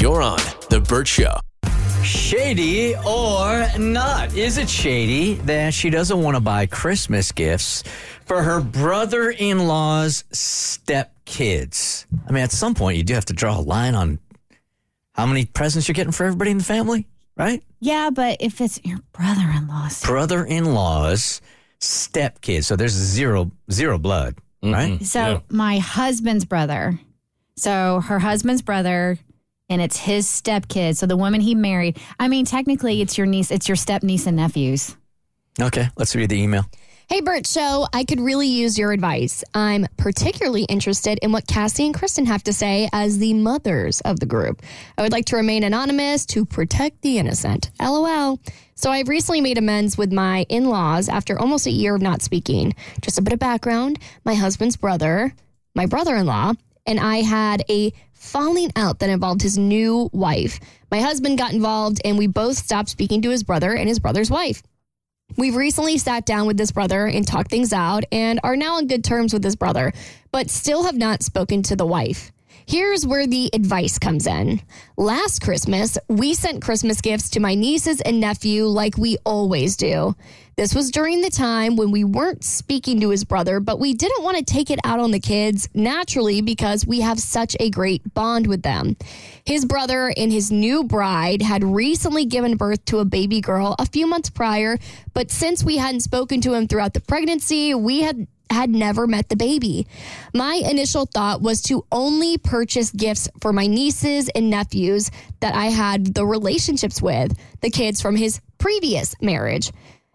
You're on The Burt Show. Shady or not? Is it shady that she doesn't want to buy Christmas gifts for her brother-in-law's stepkids? I mean, at some point, you do have to draw a line on how many presents you're getting for everybody in the family, right? Yeah, but if it's your brother-in-law's... brother-in-law's stepkids. So there's zero blood, right? So my husband's brother. So her husband's brother... and it's his stepkid. So the woman he married. I mean, technically, it's your niece. It's your step-niece and nephews. Okay, let's read the email. Hey, Burt Show, I could really use your advice. I'm particularly interested in what Cassie and Kristen have to say as the mothers of the group. I would like to remain anonymous to protect the innocent. LOL. So I've recently made amends with my in-laws after almost a year of not speaking. Just a bit of background. My husband's brother, my brother-in-law, and I had a falling out that involved his new wife. My husband got involved and we both stopped speaking to his brother and his brother's wife. We've recently sat down with this brother and talked things out and are now on good terms with this brother, but still have not spoken to the wife. Here's where the advice comes in. Last Christmas, we sent Christmas gifts to my nieces and nephew like we always do. This was during the time when we weren't speaking to his brother, but we didn't want to take it out on the kids naturally because we have such a great bond with them. His brother and his new bride had recently given birth to a baby girl a few months prior, but since we hadn't spoken to him throughout the pregnancy, we had never met the baby. My initial thought was to only purchase gifts for my nieces and nephews that I had the relationships with, the kids from his previous marriage.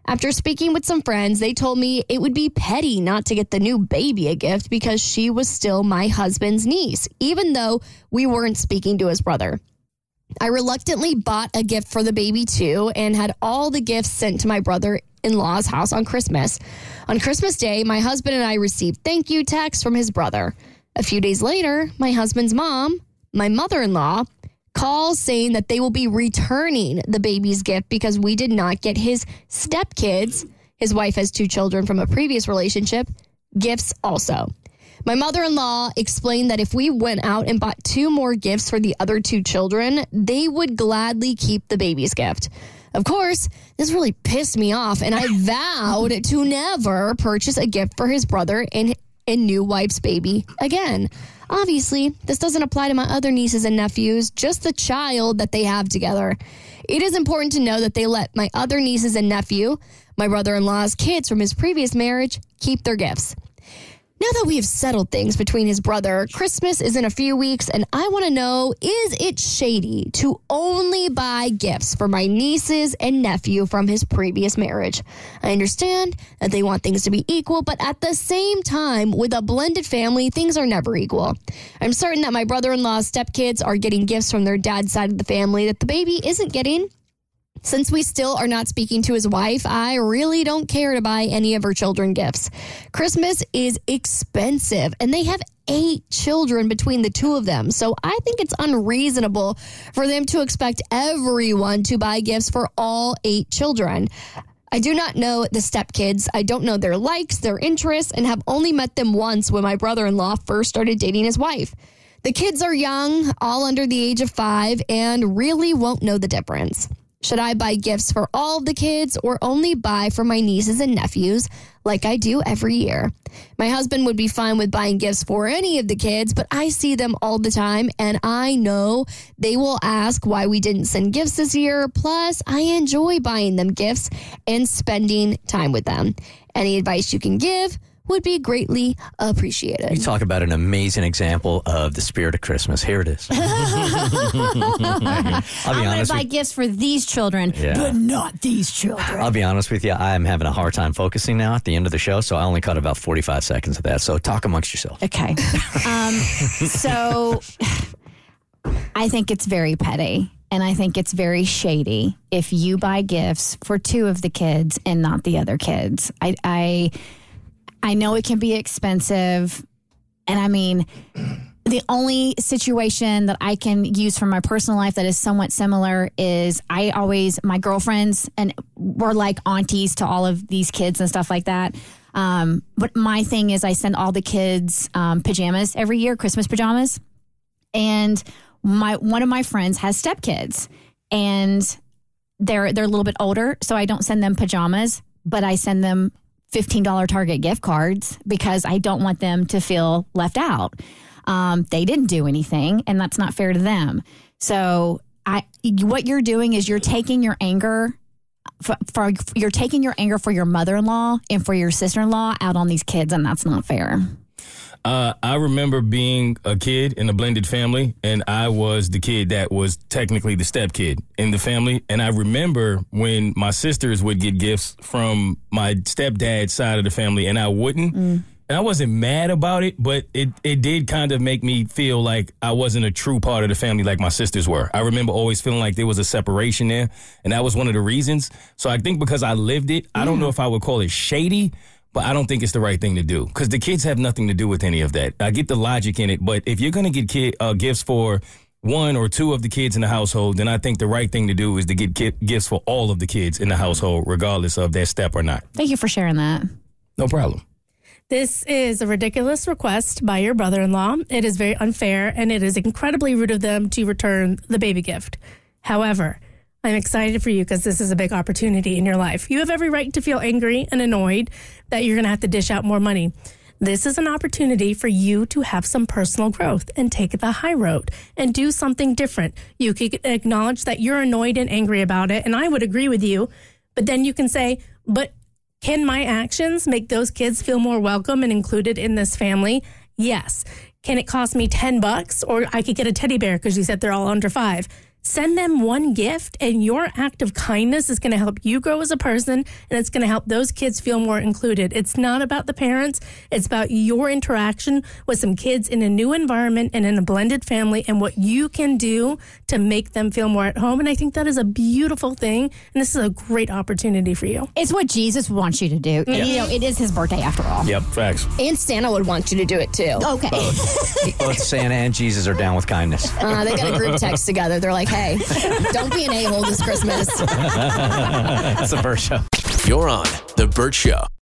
After speaking with some friends, they told me it would be petty not to get the new baby a gift because she was still my husband's niece, even though we weren't speaking to his brother. I reluctantly bought a gift for the baby too and had all the gifts sent to my brother-in-law's house on Christmas. On Christmas Day, my husband and I received thank you texts from his brother. A few days later, my husband's mom, my mother-in-law, calls saying that they will be returning the baby's gift because we did not get his stepkids, his wife has two children from a previous relationship, gifts also. My mother-in-law explained that if we went out and bought two more gifts for the other two children, they would gladly keep the baby's gift. Of course, this really pissed me off, and I vowed to never purchase a gift for his brother and new wife's baby again. Obviously, this doesn't apply to my other nieces and nephews, just the child that they have together. It is important to know that they let my other nieces and nephew, my brother-in-law's kids from his previous marriage, keep their gifts. Now that we have settled things between his brother, Christmas is in a few weeks, and I want to know, is it shady to only buy gifts for my nieces and nephew from his previous marriage? I understand that they want things to be equal, but at the same time, with a blended family, things are never equal. I'm certain that my brother-in-law's stepkids are getting gifts from their dad's side of the family that the baby isn't getting. Since we still are not speaking to his wife, I really don't care to buy any of her children gifts. Christmas is expensive, and they have 8 children between the two of them, so I think it's unreasonable for them to expect everyone to buy gifts for all 8 children. I do not know the stepkids. I don't know their likes, their interests, and have only met them once when my brother-in-law first started dating his wife. The kids are young, all under the age of 5, and really won't know the difference. Should I buy gifts for all the kids or only buy for my nieces and nephews like I do every year? My husband would be fine with buying gifts for any of the kids, but I see them all the time, and I know they will ask why we didn't send gifts this year. Plus, I enjoy buying them gifts and spending time with them. Any advice you can give would be greatly appreciated. You talk about an amazing example of the spirit of Christmas. Here it is. I'm going to buy gifts for these children, but not these children. I'll be honest with you. I'm having a hard time focusing now at the end of the show, so I only caught about 45 seconds of that. So talk amongst yourselves. Okay. So I think it's very petty, and I think it's very shady if you buy gifts for two of the kids and not the other kids. I know it can be expensive, and I mean, the only situation that I can use from my personal life that is somewhat similar is my girlfriends, and we're like aunties to all of these kids and stuff like that. But my thing is I send all the kids pajamas every year, Christmas pajamas, and one of my friends has stepkids, and they're a little bit older, so I don't send them pajamas, but I send them $15 Target gift cards because I don't want them to feel left out. They didn't do anything, and that's not fair to them. So what you're doing is you're taking your anger for your mother-in-law and for your sister-in-law out on these kids, and that's not fair. I remember being a kid in a blended family, and I was the kid that was technically the stepkid in the family. And I remember when my sisters would get gifts from my stepdad's side of the family, and I wouldn't. Mm. And I wasn't mad about it, but it did kind of make me feel like I wasn't a true part of the family like my sisters were. I remember always feeling like there was a separation there, and that was one of the reasons. So I think because I lived it, I don't know if I would call it shady, but I don't think it's the right thing to do because the kids have nothing to do with any of that. I get the logic in it, but if you're going to get gifts for one or two of the kids in the household, then I think the right thing to do is to get gifts for all of the kids in the household, regardless of their step or not. Thank you for sharing that. No problem. This is a ridiculous request by your brother-in-law. It is very unfair, and it is incredibly rude of them to return the baby gift. However, I'm excited for you because this is a big opportunity in your life. You have every right to feel angry and annoyed that you're going to have to dish out more money. This is an opportunity for you to have some personal growth and take the high road and do something different. You can acknowledge that you're annoyed and angry about it, and I would agree with you, but then you can say, but can my actions make those kids feel more welcome and included in this family? Yes. Can it cost me $10 or I could get a teddy bear because you said they're all under 5? Send them one gift, and your act of kindness is going to help you grow as a person, and it's going to help those kids feel more included. It's not about the parents. It's about your interaction with some kids in a new environment and in a blended family and what you can do to make them feel more at home. And I think that is a beautiful thing, and this is a great opportunity for you. It's what Jesus wants you to do. Yep. And, you know, it is his birthday after all. Yep, facts. And Santa would want you to do it, too. Okay. Both Santa and Jesus are down with kindness. They got a group text together. They're like, hey, don't be an a-hole this Christmas. It's The Burt Show. You're on The Burt Show.